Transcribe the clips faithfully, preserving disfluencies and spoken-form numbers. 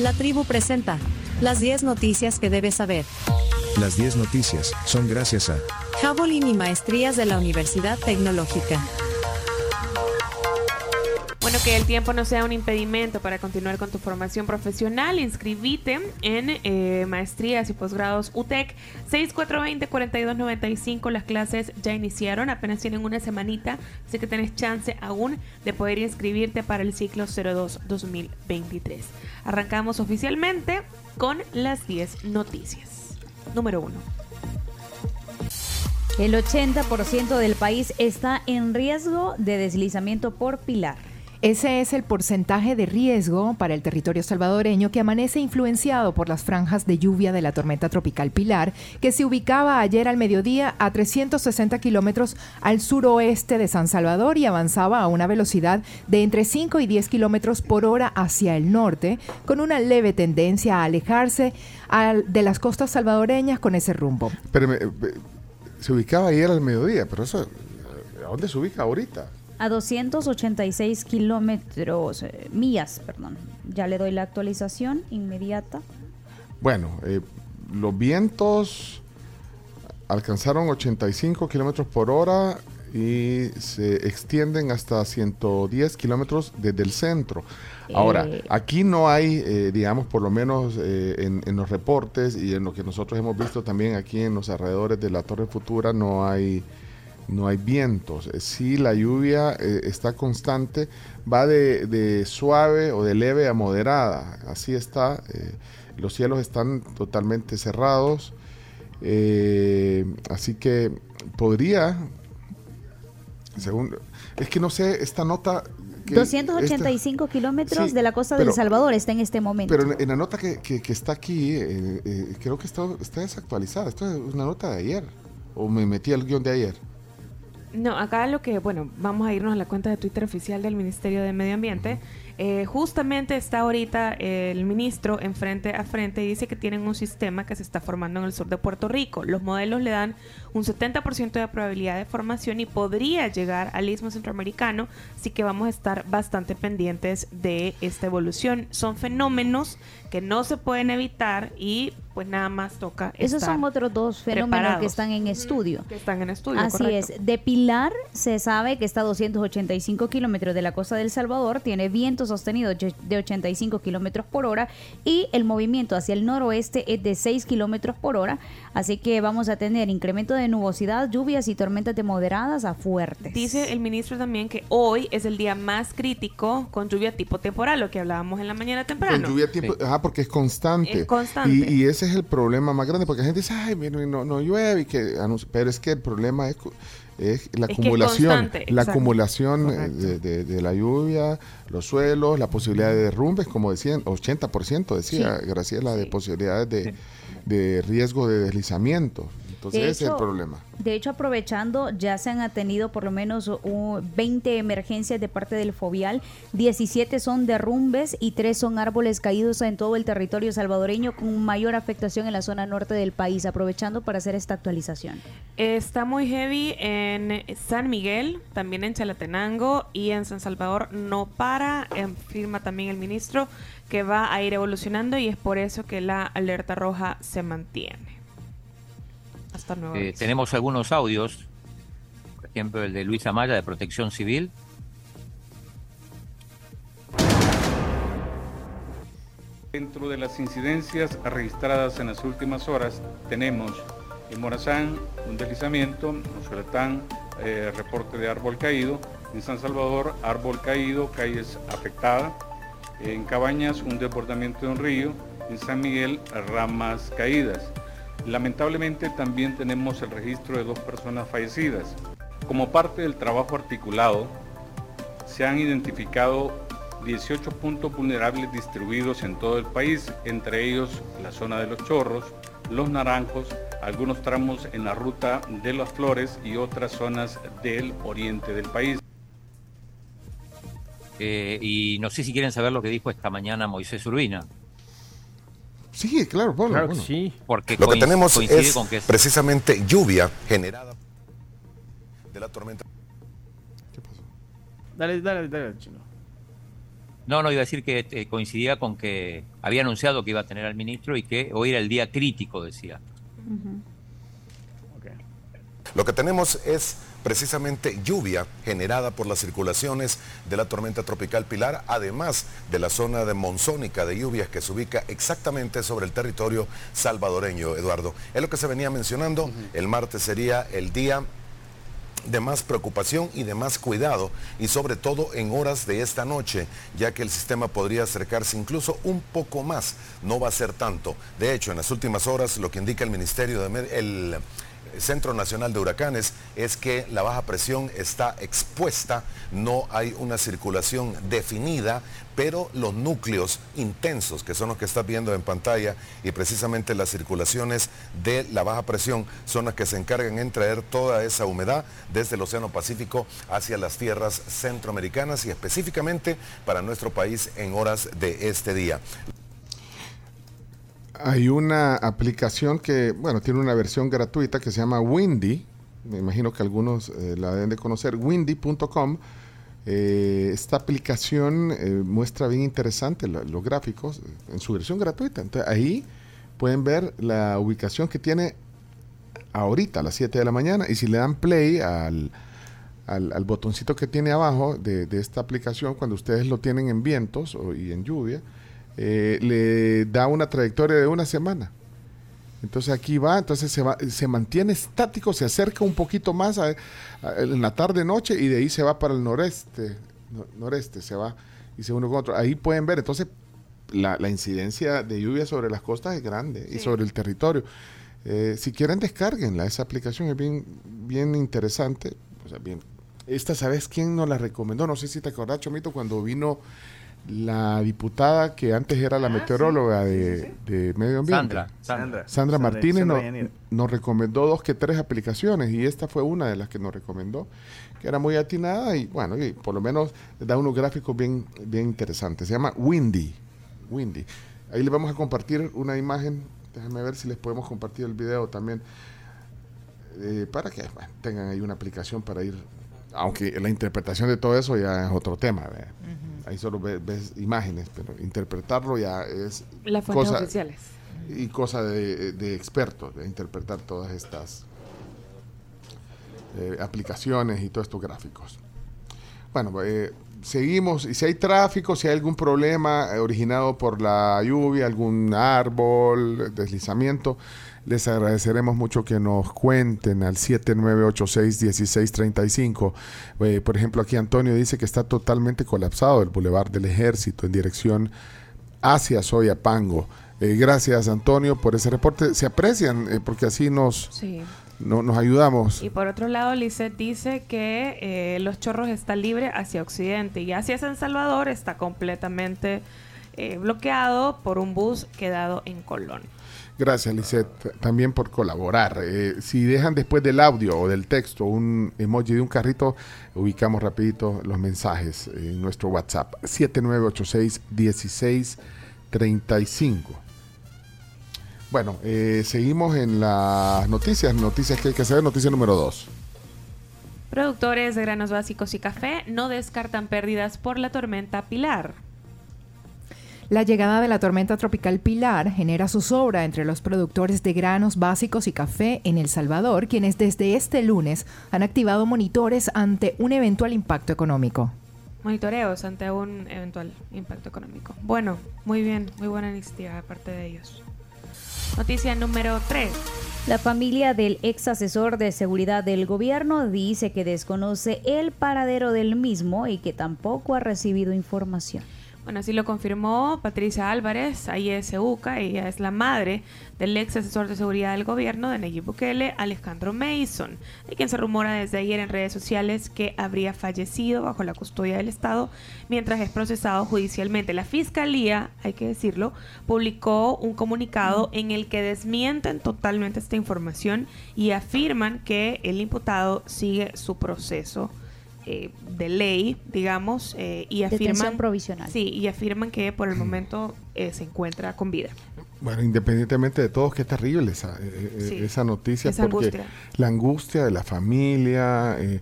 La tribu presenta las diez noticias que debes saber. Las diez noticias son gracias a Javolín y maestrías de la Universidad Tecnológica. Bueno, que el tiempo no sea un impedimento para continuar con tu formación profesional. Inscribite en eh, maestrías y posgrados U T E C seis cuatro veinte cuarenta y dos noventa y cinco. Las clases ya iniciaron, apenas tienen una semanita, así que tenés chance aún de poder inscribirte para el ciclo cero dos dos mil veintitrés. Arrancamos oficialmente con las diez noticias. Número uno. El ochenta por ciento del país está en riesgo de deslizamiento por Pilar. Ese es el porcentaje de riesgo para el territorio salvadoreño que amanece influenciado por las franjas de lluvia de la tormenta tropical Pilar, que se ubicaba ayer al mediodía a trescientos sesenta kilómetros al suroeste de San Salvador y avanzaba a una velocidad de entre cinco y diez kilómetros por hora hacia el norte, con una leve tendencia a alejarse al, de las costas salvadoreñas con ese rumbo. Pero me, me, se ubicaba ayer al mediodía, pero eso, ¿a dónde se ubica ahorita? A doscientos ochenta y seis kilómetros, eh, millas, perdón. Ya le doy la actualización inmediata. Bueno, eh, los vientos alcanzaron ochenta y cinco kilómetros por hora y se extienden hasta ciento diez kilómetros desde el centro. Ahora, eh, aquí no hay, eh, digamos, por lo menos eh, en, en los reportes y en lo que nosotros hemos visto también aquí en los alrededores de la Torre Futura, no hay... No hay vientos. Sí, la lluvia eh, está constante, va de, de suave o de leve a moderada. Así está. Eh, los cielos están totalmente cerrados. Eh, así que podría, según, es que no sé, esta nota... doscientos ochenta y cinco este, kilómetros sí, de la costa pero, de El Salvador está en este momento. Pero en, en la nota que, que, que está aquí, eh, eh, creo que está, está desactualizada. Esto es una nota de ayer, o me metí al guión de ayer. No, acá lo que, bueno, vamos a irnos a la cuenta de Twitter oficial del Ministerio de Medio Ambiente. Eh, justamente está ahorita el ministro en frente a frente y dice que tienen un sistema que se está formando en el sur de Puerto Rico. Los modelos le dan un setenta por ciento de probabilidad de formación y podría llegar al Istmo Centroamericano, así que vamos a estar bastante pendientes de esta evolución. Son fenómenos que no se pueden evitar y pues nada más toca estar esos son otros dos fenómenos preparados. que están en estudio. Que están en estudio, Así correcto. es. De Pilar se sabe que está a doscientos ochenta y cinco kilómetros de la costa de El Salvador, tiene vientos sostenidos de ochenta y cinco kilómetros por hora y el movimiento hacia el noroeste es de seis kilómetros por hora, así que vamos a tener incremento de nubosidad, lluvias y tormentas de moderadas a fuertes. Dice el ministro también que hoy es el día más crítico con lluvia tipo temporal, lo que hablábamos en la mañana temprano. Con lluvia tipo, sí. ajá, porque es constante. Es constante. Y, y es Ese es el problema más grande, porque la gente dice, ay, no, no llueve, y que pero es que el problema es, es la es acumulación, es la Exacto. acumulación de, de, de la lluvia, los suelos, la posibilidad de derrumbes, como decían, ochenta por ciento decía sí. Graciela, sí. de posibilidades de, sí. de riesgo de deslizamiento. Entonces, de hecho, ese es el problema. De hecho, aprovechando, ya se han atendido por lo menos uh, veinte emergencias de parte del FOVIAL, diecisiete son derrumbes y tres son árboles caídos en todo el territorio salvadoreño, con mayor afectación en la zona norte del país. Aprovechando para hacer esta actualización. Está muy heavy en San Miguel, también en Chalatenango y en San Salvador no para, afirma también el ministro que va a ir evolucionando y es por eso que la alerta roja se mantiene. Hasta nuevo. Eh, tenemos algunos audios, por ejemplo el de Luis Amaya de Protección Civil. Dentro de las incidencias registradas en las últimas horas tenemos en Morazán un deslizamiento, en Sultán eh, reporte de árbol caído, en San Salvador árbol caído, calles afectadas, en Cabañas un desbordamiento de un río, en San Miguel ramas caídas. Lamentablemente también tenemos el registro de dos personas fallecidas. Como parte del trabajo articulado, se han identificado dieciocho puntos vulnerables distribuidos en todo el país, entre ellos la zona de Los Chorros, Los Naranjos, algunos tramos en la ruta de Las Flores y otras zonas del oriente del país. Eh, y no sé si quieren saber lo que dijo esta mañana Moisés Urbina. Sí, claro, Pablo. Claro bueno. sí. Porque lo coincide, que tenemos es, con que es precisamente lluvia generada de la tormenta. ¿Qué pasó? Dale, dale, dale, chino. No, no, iba a decir que eh, coincidía con que había anunciado que iba a tener al ministro y que hoy era el día crítico, decía. Uh-huh. Okay. Lo que tenemos es precisamente lluvia generada por las circulaciones de la tormenta tropical Pilar, además de la zona de monzónica de lluvias que se ubica exactamente sobre el territorio salvadoreño, Eduardo. Es lo que se venía mencionando, uh-huh. El martes sería el día de más preocupación y de más cuidado, y sobre todo en horas de esta noche, ya que el sistema podría acercarse incluso un poco más, no va a ser tanto. De hecho, en las últimas horas, lo que indica el Ministerio de Medio Ambiente, Centro Nacional de Huracanes, es que la baja presión está expuesta, no hay una circulación definida, pero los núcleos intensos, que son los que estás viendo en pantalla, y precisamente las circulaciones de la baja presión son las que se encargan en traer toda esa humedad desde el Océano Pacífico hacia las tierras centroamericanas y específicamente para nuestro país en horas de este día. Hay una aplicación que, bueno, tiene una versión gratuita que se llama Windy. Me imagino que algunos eh, la deben de conocer. Windy punto com. Eh, esta aplicación eh, muestra bien interesante la, los gráficos en su versión gratuita. Entonces, ahí pueden ver la ubicación que tiene ahorita a las siete de la mañana. Y si le dan play al, al, al botoncito que tiene abajo de, de esta aplicación, cuando ustedes lo tienen en vientos o, y en lluvia, Eh, le da una trayectoria de una semana. Entonces aquí va, entonces se, va, se mantiene estático, se acerca un poquito más a, a, en la tarde-noche y de ahí se va para el noreste, no, noreste se va y se une con otro. Ahí pueden ver, entonces la, la incidencia de lluvia sobre las costas es grande, sí. Y sobre el territorio. Eh, si quieren descárguenla, esa aplicación es bien, bien interesante. O sea, bien. Esta, ¿sabes quién nos la recomendó? No sé si te acordás, Chomito, cuando vino la diputada que antes era la ah, meteoróloga sí, de, sí, sí. de Medio Ambiente, Sandra, Sandra, Sandra Martínez, Sandra, Sandra nos, nos recomendó dos que tres aplicaciones y esta fue una de las que nos recomendó, que era muy atinada y bueno, y por lo menos da unos gráficos bien, bien interesantes. Se llama Windy, Windy. Ahí les vamos a compartir una imagen, déjenme ver si les podemos compartir el video también, eh, para que bueno, tengan ahí una aplicación para ir, aunque la interpretación de todo eso ya es otro tema, ¿verdad? Uh-huh. Ahí solo ves, ves imágenes, pero interpretarlo ya es las fuentes cosa, oficiales y cosa de, de expertos de interpretar todas estas eh, aplicaciones y todos estos gráficos. Bueno, eh, seguimos. Y si hay tráfico, si hay algún problema originado por la lluvia, algún árbol, deslizamiento, les agradeceremos mucho que nos cuenten al siete nueve ocho seis uno seis tres cinco. Eh, por ejemplo, aquí Antonio dice que está totalmente colapsado el Boulevard del Ejército en dirección hacia Soyapango. Eh, gracias, Antonio, por ese reporte. Se aprecian eh, porque así nos, sí. no, nos ayudamos. Y por otro lado, Lisette dice que eh, Los Chorros está libre hacia occidente y hacia San Salvador está completamente eh, bloqueado por un bus quedado en Colón. Gracias, Lisette, también por colaborar. Eh, si dejan después del audio o del texto un emoji de un carrito, ubicamos rapidito los mensajes en nuestro WhatsApp. siete nueve ocho seis uno seis tres cinco. Bueno, eh, seguimos en las noticias. Noticias que hay que saber. Noticia número dos. Productores de granos básicos y café no descartan pérdidas por la tormenta Pilar. La llegada de la tormenta tropical Pilar genera zozobra entre los productores de granos básicos y café en El Salvador, quienes desde este lunes han activado monitores ante un eventual impacto económico. Monitoreos ante un eventual impacto económico. Bueno, muy bien, muy buena iniciativa de parte de ellos. Noticia número tres. La familia del ex asesor de seguridad del gobierno dice que desconoce el paradero del mismo y que tampoco ha recibido información. Bueno, así lo confirmó Patricia Álvarez, Yese Uca, ella es la madre del ex asesor de seguridad del gobierno de Nayib Bukele, Alejandro Mason, de quien se rumora desde ayer en redes sociales que habría fallecido bajo la custodia del Estado mientras es procesado judicialmente. La Fiscalía, hay que decirlo, publicó un comunicado en el que desmienten totalmente esta información y afirman que el imputado sigue su proceso Eh, de ley, digamos, eh, y afirman provisional. Sí, y afirman que por el momento eh, se encuentra con vida. Bueno, independientemente de todo, que es terrible esa, eh, sí, esa noticia, esa porque angustia. La angustia de la familia, eh,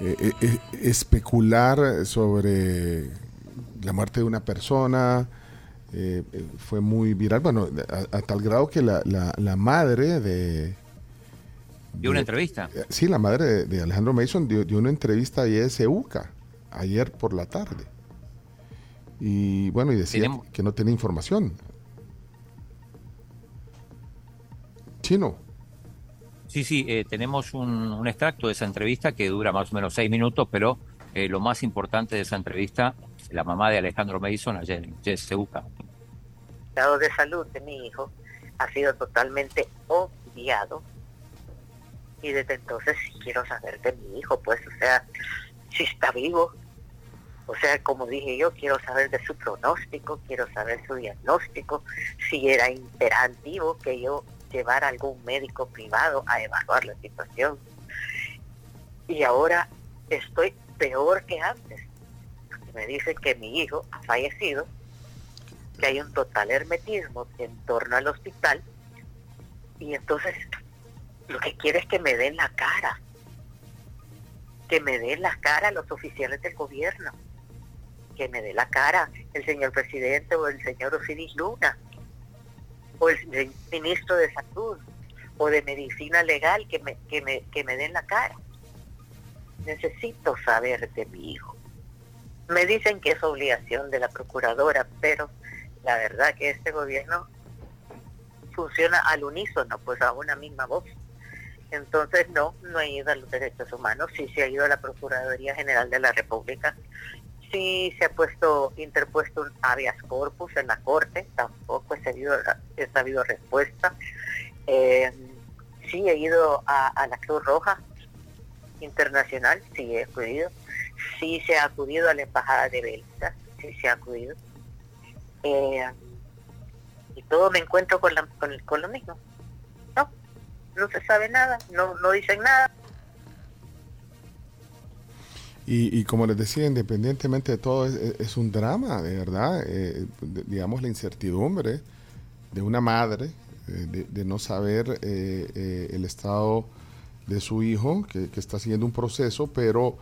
eh, eh, especular sobre la muerte de una persona, eh, fue muy viral, bueno, a, a tal grado que la, la, la madre de... ¿Dio una entrevista? Sí, la madre de, de Alejandro Mason dio, dio una entrevista a Yese Uca ayer por la tarde. Y bueno, y decía ¿Tenemos? que no tenía información. Chino. Sí, sí, eh, tenemos un, un extracto de esa entrevista que dura más o menos seis minutos, pero eh, lo más importante de esa entrevista, la mamá de Alejandro Mason, ayer en Yese Uca. El estado de salud de mi hijo ha sido totalmente obviado. Y desde entonces quiero saber de mi hijo, pues, o sea, si está vivo. O sea, como dije yo, quiero saber de su pronóstico, quiero saber su diagnóstico, si era imperativo que yo llevara a algún médico privado a evaluar la situación. Y ahora estoy peor que antes. Me dicen que mi hijo ha fallecido, que hay un total hermetismo en torno al hospital, y entonces... Lo que quiero es que me den la cara, que me den la cara los oficiales del gobierno, que me dé la cara el señor presidente o el señor Osiris Luna, o el ministro de Salud, o de Medicina Legal, que me, que me, que me den la cara. Necesito saber de mi hijo. Me dicen que es obligación de la procuradora, pero la verdad que este gobierno funciona al unísono, pues a una misma voz. Entonces, no, no he ido a los derechos humanos, sí se ha ido a la Procuraduría General de la República, sí se ha puesto interpuesto un habeas corpus en la Corte, tampoco he sabido, he sabido respuesta. Eh, sí he ido a, a la Cruz Roja Internacional, sí he acudido, sí se ha acudido a la Embajada de Bélgica, sí se ha acudido. Eh, y todo me encuentro con, la, con, con lo mismo. No se sabe nada, no, no dicen nada. Y, y como les decía, independientemente de todo, es, es un drama, de verdad. Eh, de, digamos, la incertidumbre de una madre, eh, de, de no saber eh, eh, el estado de su hijo, que, que está siguiendo un proceso, pero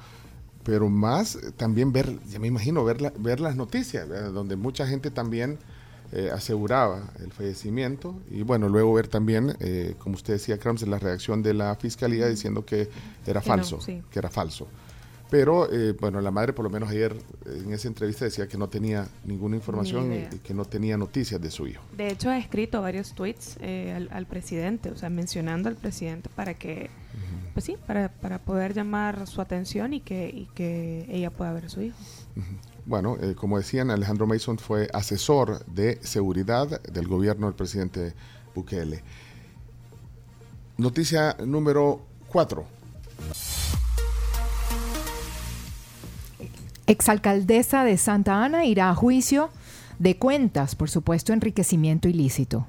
pero más también ver, ya me imagino, ver, la, ver las noticias, ¿verdad? Donde mucha gente también... Eh, aseguraba el fallecimiento, y bueno, luego ver también, eh, como usted decía, Krams, la reacción de la fiscalía diciendo que era falso, no, sí. que era falso. Pero, eh, bueno, la madre por lo menos ayer en esa entrevista decía que no tenía ninguna información y, y que no tenía noticias de su hijo. De hecho, ha escrito varios tweets eh, al, al presidente, o sea, mencionando al presidente para que, uh-huh. pues sí, para, para poder llamar su atención y que, y que ella pueda ver a su hijo. Uh-huh. Bueno, eh, como decían, Alejandro Mason fue asesor de seguridad del gobierno del presidente Bukele. Noticia número cuatro. Exalcaldesa de Santa Ana irá a juicio de cuentas por supuesto enriquecimiento ilícito.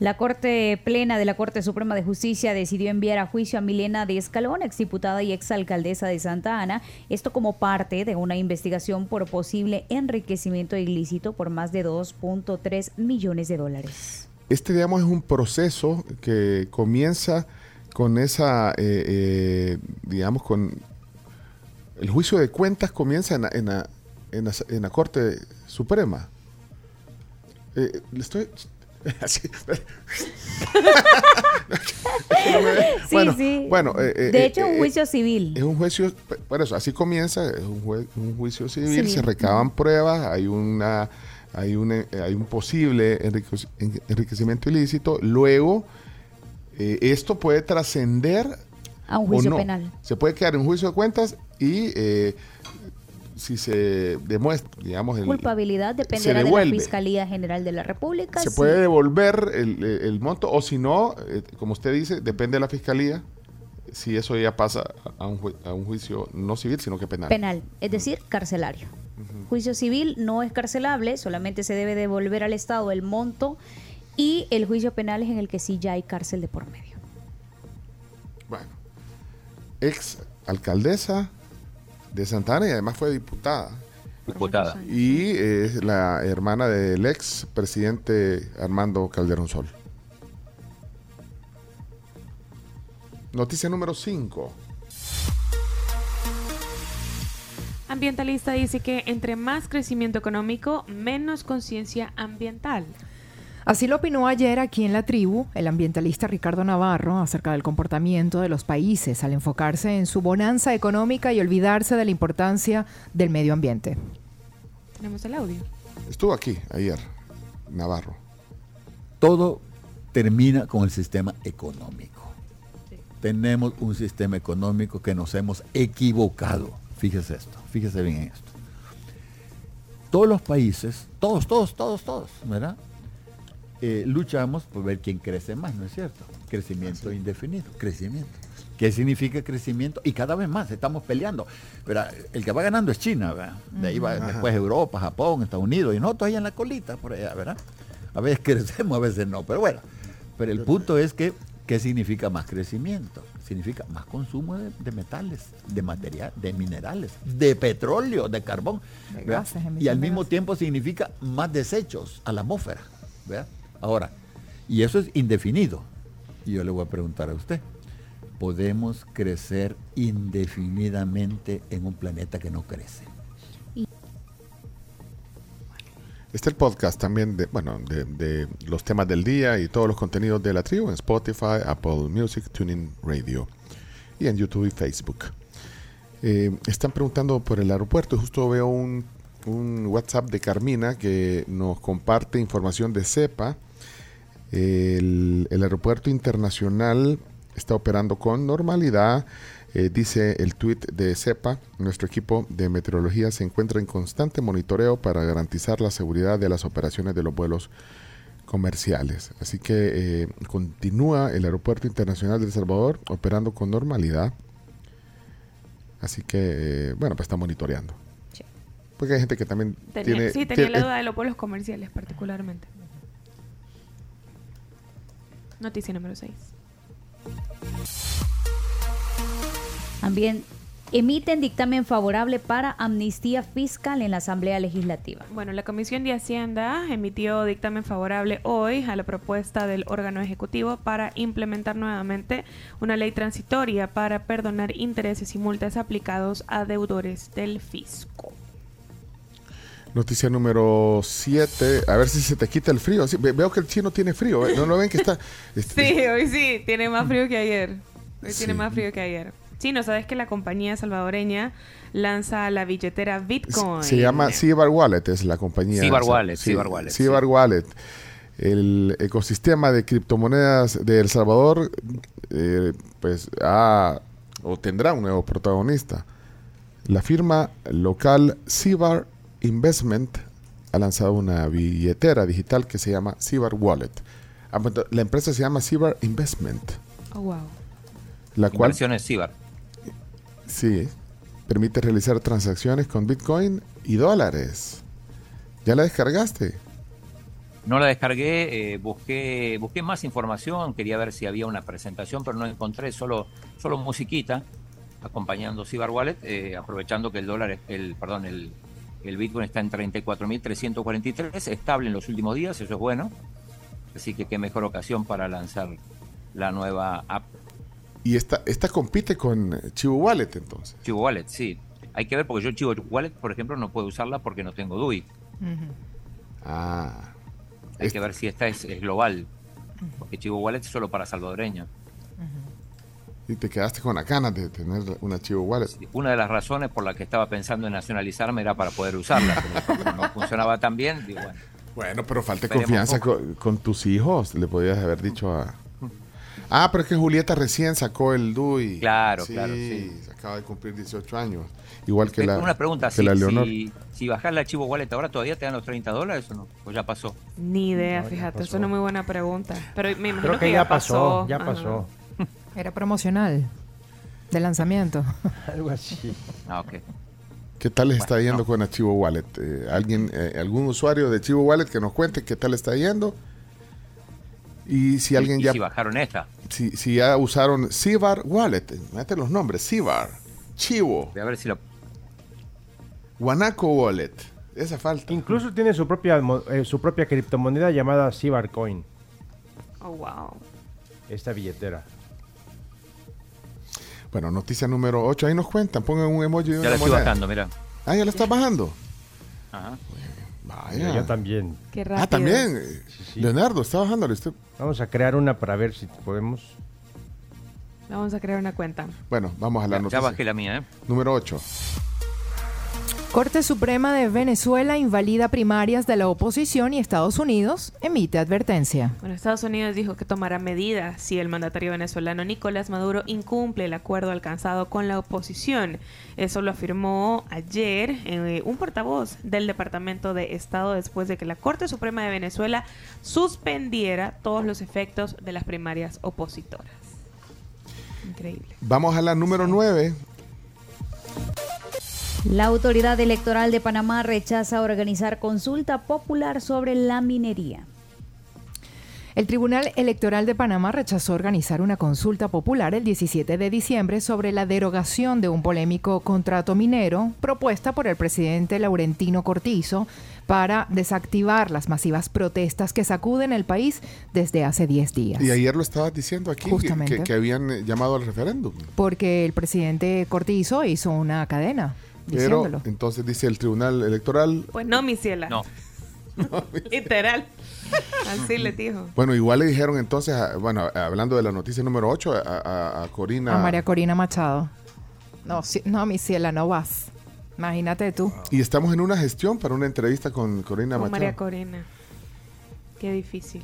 La Corte Plena de la Corte Suprema de Justicia decidió enviar a juicio a Milena de Escalón, exdiputada y exalcaldesa de Santa Ana, esto como parte de una investigación por posible enriquecimiento ilícito por más de dos punto tres millones de dólares. Este, digamos, es un proceso que comienza con esa, eh, eh, digamos, con el juicio de cuentas comienza en la, en la, en la, en la Corte Suprema. Eh, le estoy... sí, bueno, sí. Bueno, eh, de hecho, eh, un juicio eh, civil. Es un juicio, por eso, así comienza, es un, jue, un juicio civil, civil, se recaban pruebas, hay una, hay un, hay un posible enriquecimiento ilícito. Luego, eh, esto puede trascender a un juicio no. penal. Se puede quedar en un juicio de cuentas y eh, si se demuestra, digamos... El, culpabilidad dependerá de la Fiscalía General de la República. Se sí. puede devolver el, el monto, o si no, eh, como usted dice, depende de la Fiscalía, si eso ya pasa a un, ju- a un juicio no civil, sino que penal. Penal, es decir, carcelario. Uh-huh. Juicio civil no es carcelable, solamente se debe devolver al Estado el monto, y el juicio penal es en el que sí ya hay cárcel de por medio. Bueno, ex alcaldesa de Santa Ana y además fue diputada. Diputada. Y es eh, la hermana del ex presidente Armando Calderón Sol. Noticia número cinco. ambientalista dice que entre más crecimiento económico, menos conciencia ambiental. Así lo opinó ayer aquí en La Tribu el ambientalista Ricardo Navarro acerca del comportamiento de los países al enfocarse en su bonanza económica y olvidarse de la importancia del medio ambiente. Tenemos el audio. Estuvo aquí ayer, Navarro. Todo termina con el sistema económico. Sí. Tenemos un sistema económico que nos hemos equivocado. Fíjese esto, fíjese bien en esto. Todos los países, todos, todos, todos, todos, ¿verdad? Eh, luchamos por ver quién crece más, ¿no es cierto? Crecimiento indefinido, crecimiento. ¿Qué significa crecimiento? Y cada vez más estamos peleando. ¿Verdad? El que va ganando es China, ¿verdad? De ahí va Ajá. después Europa, Japón, Estados Unidos, y nosotros ahí en la colita, por allá, ¿verdad? A veces crecemos, a veces no, pero bueno. Pero el punto es que, ¿qué significa más crecimiento? Significa más consumo de, de metales, de material, de minerales, de petróleo, de carbón. De gases, y al mismo gases. tiempo significa más desechos a la atmósfera, ¿verdad? Ahora, y eso es indefinido. Y yo le voy a preguntar a usted, ¿podemos crecer indefinidamente en un planeta que no crece? Está el podcast también de, bueno, de, de los temas del día y todos los contenidos de La Tribu en Spotify, Apple Music, TuneIn Radio y en YouTube y Facebook. Eh, están preguntando por el aeropuerto. Justo veo un, un WhatsApp de Carmina que nos comparte información de CEPA. El, el aeropuerto internacional está operando con normalidad, eh, dice el tuit de CEPA. Nuestro equipo de meteorología se encuentra en constante monitoreo para garantizar la seguridad de las operaciones de los vuelos comerciales. Así que eh, continúa el aeropuerto internacional de El Salvador operando con normalidad. Así que, eh, bueno, pues está monitoreando. Sí. Porque hay gente que también tenía, tiene... Sí, tenía tiene, la duda de los vuelos comerciales particularmente. Noticia número seis. También emiten dictamen favorable para amnistía fiscal en la Asamblea Legislativa. Bueno, la Comisión de Hacienda emitió dictamen favorable hoy a la propuesta del órgano ejecutivo para implementar nuevamente una ley transitoria para perdonar intereses y multas aplicados a deudores del fisco. Noticia número siete. A ver si se te quita el frío. Sí, veo que el chino tiene frío. ¿No lo ven que está? Sí, hoy sí. Tiene más frío que ayer. Hoy sí. tiene más frío que ayer. Chino, ¿sabes que la compañía salvadoreña lanza la billetera Bitcoin? Se, se llama Cybar Wallet. Es la compañía. Cybar Wallet. Cybar Wallet. Cybar Wallet. El ecosistema de criptomonedas de El Salvador, eh, pues, ah, o tendrá un nuevo protagonista. La firma local Cybar Investment ha lanzado una billetera digital que se llama Cybar Wallet. La empresa se llama Cybar Investment. Oh, wow. La cual inversiones Cybar. Sí, permite realizar transacciones con Bitcoin y dólares. ¿Ya la descargaste? No la descargué, eh, busqué busqué más información, quería ver si había una presentación, pero no encontré, solo solo musiquita acompañando Cybar Wallet, eh, aprovechando que el dólar, el perdón, el El Bitcoin está en treinta y cuatro mil trescientos cuarenta y tres, estable en los últimos días, eso es bueno. Así que qué mejor ocasión para lanzar la nueva app. ¿Y esta, esta compite con Chivo Wallet entonces? Chivo Wallet, sí. Hay que ver porque yo Chivo Wallet, por ejemplo, no puedo usarla porque no tengo D U I. Uh-huh. Ah. Hay este... que ver si esta es, es global, porque Chivo Wallet es solo para salvadoreños. Y te quedaste con la ganas de tener una Chivo Wallet. Una de las razones por las que estaba pensando en nacionalizarme era para poder usarla, pero no funcionaba tan bien. Digo, bueno, bueno, pero falta confianza con, con tus hijos. Le podías haber dicho a... Ah, pero es que Julieta recién sacó el D U I. Claro, sí, claro. Sí, se acaba de cumplir dieciocho años. Igual que la, una pregunta, que si, la Leonor. Si, si bajas la Chivo Wallet ahora, ¿todavía te dan los treinta dólares o no? ¿O ya pasó? Ni idea, no, fíjate. Eso es una muy buena pregunta. Pero me imagino Creo que, que ya pasó. Ya pasó. Ah, era promocional de lanzamiento. Algo así. Ah, okay. ¿Qué tal les está yendo no. con Chivo Wallet? Eh, alguien, eh, algún usuario de Chivo Wallet que nos cuente qué tal está yendo. Y si alguien y, ya... Y si bajaron esta. Si, si ya usaron Cybar Wallet. Mete los nombres. Cybar. Chivo. A ver si lo... Guanaco Wallet. Esa falta. Incluso tiene su propia, eh, su propia criptomoneda llamada Cybar Coin. Oh, wow. Esta billetera. Bueno, noticia número ocho. Ahí nos cuentan. Pongan un emoji de una moneda. Ya la estoy bajando, mira. Ah, ya la estás bajando. Ajá. Vaya. Yo también. Qué rápido. Ah, también. Sí, sí. Leonardo, está bajándole usted. Vamos a crear una para ver si podemos. Vamos a crear una cuenta. Bueno, vamos a la ya, noticia. Ya bajé la mía, ¿eh? Número ocho. Corte Suprema de Venezuela invalida primarias de la oposición y Estados Unidos emite advertencia. Bueno, Estados Unidos dijo que tomará medidas si el mandatario venezolano Nicolás Maduro incumple el acuerdo alcanzado con la oposición. Eso lo afirmó ayer eh, un portavoz del Departamento de Estado después de que la Corte Suprema de Venezuela suspendiera todos los efectos de las primarias opositoras. Increíble. Vamos a la número nueve. La Autoridad Electoral de Panamá rechaza organizar consulta popular sobre la minería. El Tribunal Electoral de Panamá rechazó organizar una consulta popular el diecisiete de diciembre sobre la derogación de un polémico contrato minero propuesta por el presidente Laurentino Cortizo para desactivar las masivas protestas que sacuden el país desde hace diez días. Y ayer lo estabas diciendo aquí, que, que habían llamado al referéndum. Porque el presidente Cortizo hizo una cadena diciéndolo. Pero entonces dice el Tribunal Electoral... Pues no, mi ciela. No. no mi ciela. Literal. Así le dijo. Bueno, igual le dijeron entonces, a, bueno, hablando de la noticia número ocho, a, a, a Corina... A María Corina Machado. No, si, no, mi ciela, no vas. Imagínate tú. Y estamos en una gestión para una entrevista con Corina con Machado. María Corina. Qué difícil.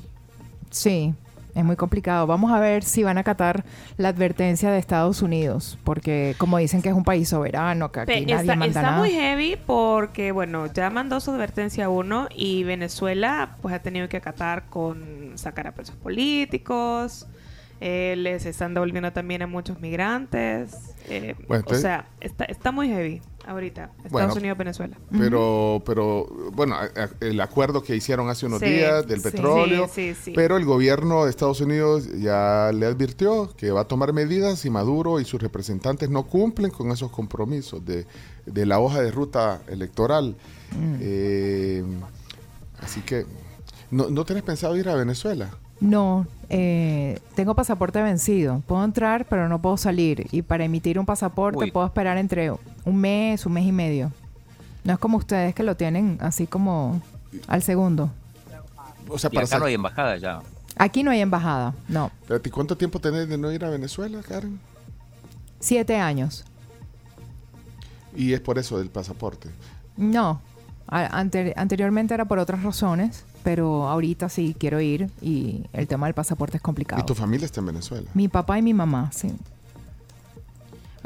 Sí, es muy complicado. Vamos a ver si van a acatar la advertencia de Estados Unidos, porque como dicen que es un país soberano, que aquí Pe- nadie está, manda está nada. Está muy heavy porque, bueno, ya mandó su advertencia uno y Venezuela pues ha tenido que acatar con sacar a presos políticos, eh, les están devolviendo también a muchos migrantes. Eh, bueno, o sea, está, está muy heavy ahorita, Estados bueno, Unidos, Venezuela. Pero, pero bueno, el acuerdo que hicieron hace unos sí, días del sí, petróleo, sí, sí, sí. Pero el gobierno de Estados Unidos ya le advirtió que va a tomar medidas si Maduro y sus representantes no cumplen con esos compromisos de, de la hoja de ruta electoral. Mm. Eh, así que, ¿no, no tenés pensado ir a Venezuela? No, eh, tengo pasaporte vencido. Puedo entrar, pero no puedo salir. Y para emitir un pasaporte Uy. puedo esperar entre un mes, un mes y medio. No es como ustedes que lo tienen así como al segundo. O sea, y para acá sal- no hay embajada ya. Aquí no hay embajada, no. ¿Y cuánto tiempo tenés de no ir a Venezuela, Karen? Siete años. ¿Y es por eso del pasaporte? No, anter- anteriormente era por otras razones. Pero ahorita sí quiero ir y el tema del pasaporte es complicado. ¿Y tu familia está en Venezuela? Mi papá y mi mamá, sí.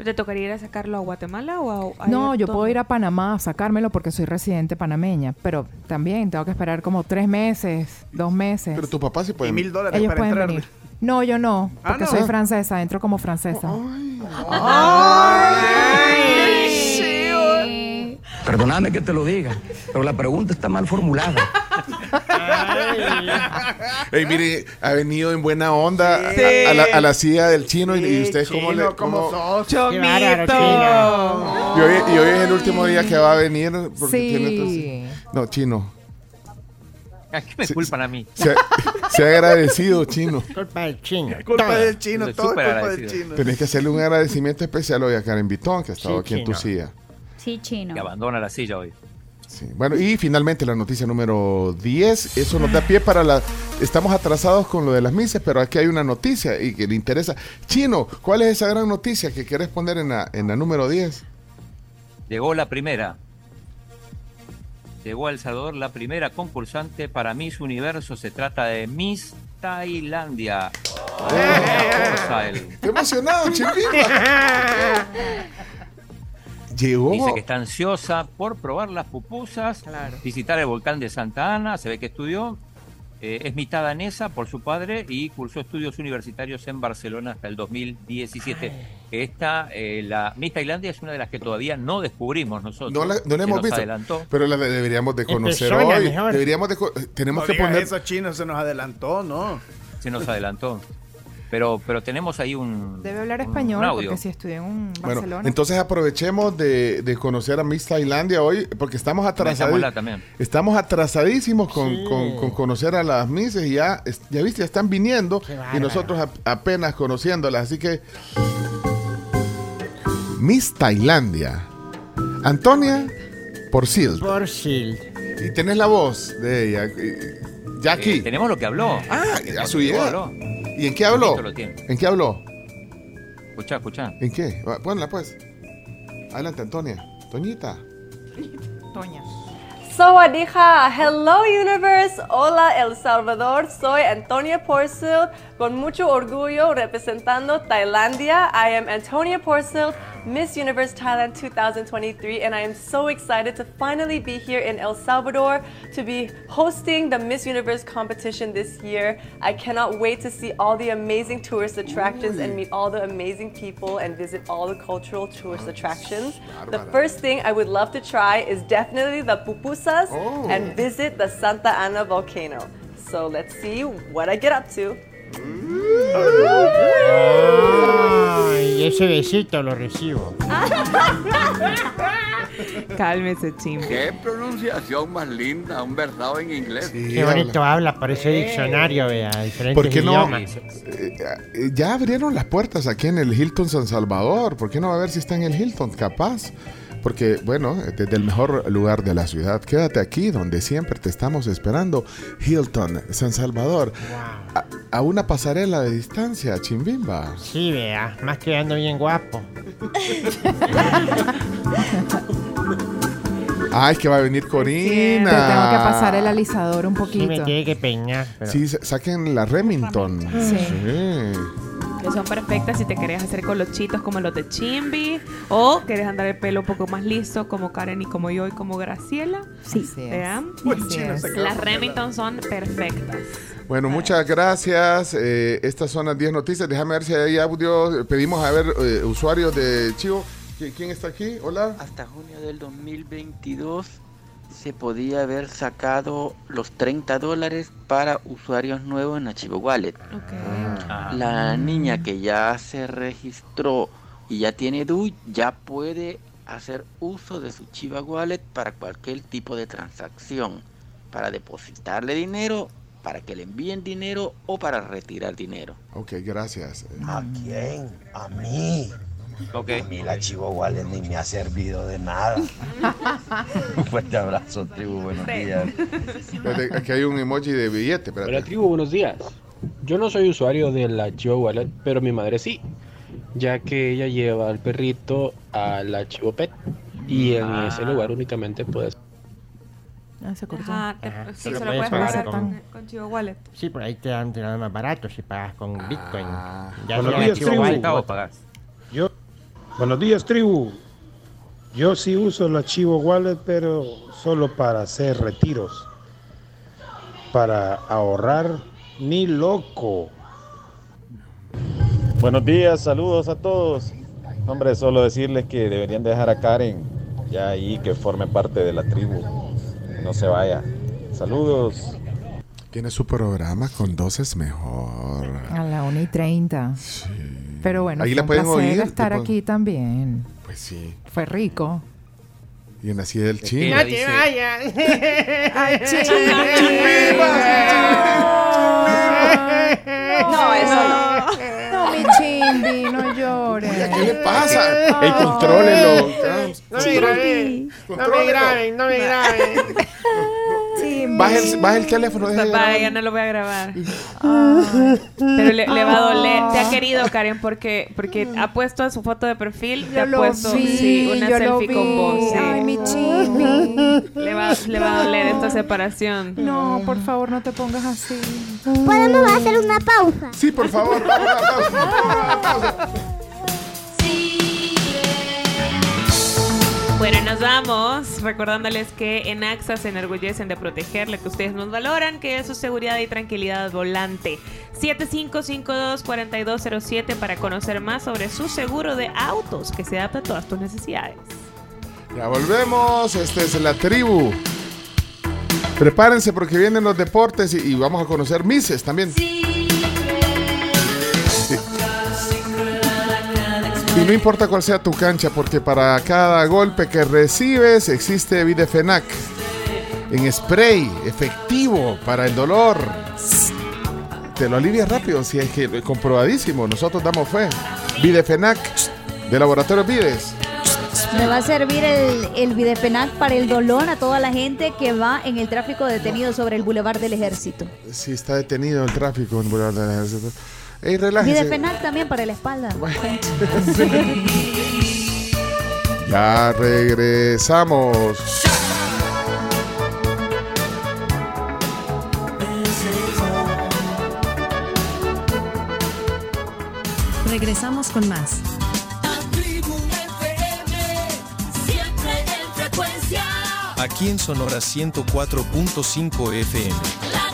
¿Te tocaría ir a sacarlo a Guatemala o a...? No, yo puedo ir a Panamá a sacármelo porque soy residente panameña. Pero también tengo que esperar como tres meses, dos meses. Pero tu papá sí puede... Y mil dólares para entrar. Venir. No, yo no, porque ah, no. soy francesa, entro como francesa. ¡Ay! ¡Ay! Sí. Perdóname que te lo diga, pero la pregunta está mal formulada. Hey, mire, ha venido en buena onda sí. a, a, la, a la silla del chino sí, y ustedes chino, cómo le cómo sos, chomito. Chomito. Y, hoy, y hoy es el último día que va a venir porque sí. tiene entonces, no chino. ¿A qué me se, culpan a mí? Se, se ha agradecido, chino. Culpa del chino. Culpa todo. del chino, Estoy todo es culpa agradecido. del chino. Tenés que hacerle un agradecimiento especial hoy a Karen Vitón que ha estado sí, aquí chino. en tu silla. Sí, chino. Que abandona la silla hoy. Sí. Bueno, y finalmente la noticia número diez. Eso nos da pie para la... Estamos atrasados con lo de las mises, pero aquí hay una noticia y que le interesa. Chino, ¿cuál es esa gran noticia que querés poner en la, en la número diez? Llegó la primera. Llegó a El Salvador la primera concursante para Miss Universo. Se trata de Miss Tailandia. Oh. Oh. ¡Qué emocionado, chiquita! Llegó. Dice que está ansiosa por probar las pupusas, claro. visitar el volcán de Santa Ana, se ve que estudió, eh, es mitad danesa por su padre y cursó estudios universitarios en Barcelona hasta el dos mil diecisiete. Ay. Esta, eh, la Miss Tailandia es una de las que todavía no descubrimos nosotros. No la, no la hemos visto, adelantó. Pero la deberíamos de conocer Empezó hoy. Deberíamos de, tenemos no que poner... Eso chino se nos adelantó, ¿no? Se nos adelantó. Pero, pero tenemos ahí un... Debe hablar español, porque si estudié en Barcelona. Bueno, entonces aprovechemos de, de conocer a Miss Tailandia hoy, porque estamos atrasados. Estamos atrasadísimos con, sí. con, con conocer a las misses y ya, ya viste, ya están viniendo y nosotros a, apenas conociéndolas. Así que... Miss Tailandia. Antonia Por Shield. Por Shield. Y tenés la voz de ella. Jackie. Eh, tenemos lo que habló. Ah, a su llegada. ¿Y en qué habló? ¿En qué habló? Escuchá, escuchá. ¿En qué? Ponla pues. Adelante, Antonia. Toñita. Toña. Sawadija, hello universe, hola El Salvador, soy Antonia Porcel, con mucho orgullo representando Tailandia. I am Antonia Porcel, Miss Universe Thailand twenty twenty-three, and I am so excited to finally be here in El Salvador to be hosting the Miss Universe competition this year. I cannot wait to see all the amazing tourist attractions Ooh. and meet all the amazing people and visit all the cultural tourist oh, attractions. The first thing I would love to try is definitely the pupusas oh. and visit the Santa Ana volcano. So let's see what I get up to. Ay, ese besito lo recibo. Cálmese, chimbo. Qué pronunciación más linda, un versado en inglés. Sí, qué bonito habla, habla parece eh. diccionario, vea, diferentes ¿Por qué idiomas. No, eh, ya abrieron las puertas aquí en el Hilton San Salvador. ¿Por qué no va a ver si está en el Hilton? Capaz. Porque, bueno, desde el mejor lugar de la ciudad, quédate aquí donde siempre te estamos esperando. Hilton, San Salvador. Wow. A, a una pasarela de distancia, chimbimba. Sí, vea, más quedando bien guapo. Ay, que va a venir Corina. Sí, te tengo que pasar el alisador un poquito. Sí, me tiene que peinar. Pero... Sí, saquen la Remington. Sí. sí. Que son perfectas si te querés hacer colochitos como los de Chimbi o querés andar el pelo un poco más liso como Karen y como yo y como Graciela. Sí, vean. Las Remington son perfectas. Bueno, vale. Muchas gracias. Eh, estas son las diez noticias. Déjame ver si hay audio. Pedimos a ver eh, usuarios de Chivo. ¿Quién está aquí? Hola. Hasta junio del dos mil veintidós se podía haber sacado los treinta dólares para usuarios nuevos en Chivo Wallet. Okay. La niña que ya se registró y ya tiene D U I ya puede hacer uso de su Chivo Wallet para cualquier tipo de transacción, para depositarle dinero, para que le envíen dinero o para retirar dinero. Ok, gracias. ¿A quién? A mí. Okay. A mí la Chivo Wallet ni me ha servido de nada. Un fuerte abrazo, tribu, buenos días. Espérate, aquí hay un emoji de billete. Espérate. Hola, tribu, buenos días. Yo no soy usuario de la Chivo Wallet, pero mi madre sí, ya que ella lleva al perrito a la Chivo Pet y en ah. ese lugar únicamente puedes... Ah, se cortó. Ah, te, Ajá, sí, se lo puedes pagar con, con Chivo Wallet. Sí, por ahí te dan nada más barato si pagas con ah. Bitcoin. Ya bueno, días, Chivo tribu, Wallet o pagas. Yo... Buenos días, tribu. Yo sí uso la Chivo Wallet, pero solo para hacer retiros. Para ahorrar, ni loco. Buenos días, saludos a todos. Hombre, solo decirles que deberían dejar a Karen ya ahí, que forme parte de la tribu. No se vaya. Saludos. Tiene su programa con dos es mejor. A la una y treinta. Sí. Pero bueno, ahí fue la pueden un placer oír, estar pueden... aquí también. Pues sí. Fue rico. Y en la ciudad del Chile. ¡No te vayas! ¡Ay, Chile! ¡Chimbimas! No, eso no. No, mi Chimbi, no llores. Oye, ¿qué le pasa? No. ¡Ey, contrólenlo! No me graben, no me graben, no me graben. Baja el, baja el teléfono. Papá, ya no lo voy a grabar. Oh, pero le, le va a doler. Te ha querido, Karen, porque, porque ha puesto en su foto de perfil, te ha puesto vi, sí, una selfie con vos. Sí. Ay, mi Chimbi. Le va, le va a doler esta separación. No, por favor, no te pongas así. ¿Podemos hacer una pausa? Sí, por favor. Pausa, pausa, pausa. Bueno, nos vamos recordándoles que en A X A se enorgullecen de proteger lo que ustedes nos valoran, que es su seguridad y tranquilidad volante. siete cinco cinco dos, cuatro dos cero siete para conocer más sobre su seguro de autos que se adapta a todas tus necesidades. Ya volvemos, esta es La Tribu. Prepárense porque vienen los deportes y, y vamos a conocer Misses también. Sí. Y no importa cuál sea tu cancha, porque para cada golpe que recibes existe Videfenac en spray, efectivo para el dolor. Te lo alivias rápido, si es que comprobadísimo. Nosotros damos fe. Videfenac de Laboratorio Vides. Me va a servir el, el Videfenac para el dolor a toda la gente que va en el tráfico detenido sobre el Boulevard del Ejército. Sí, está detenido el tráfico en el Boulevard del Ejército. Ey, relájese. Videfenac también para la espalda. Ya regresamos. Regresamos con más. Aquí en Sonora ciento cuatro punto cinco F M.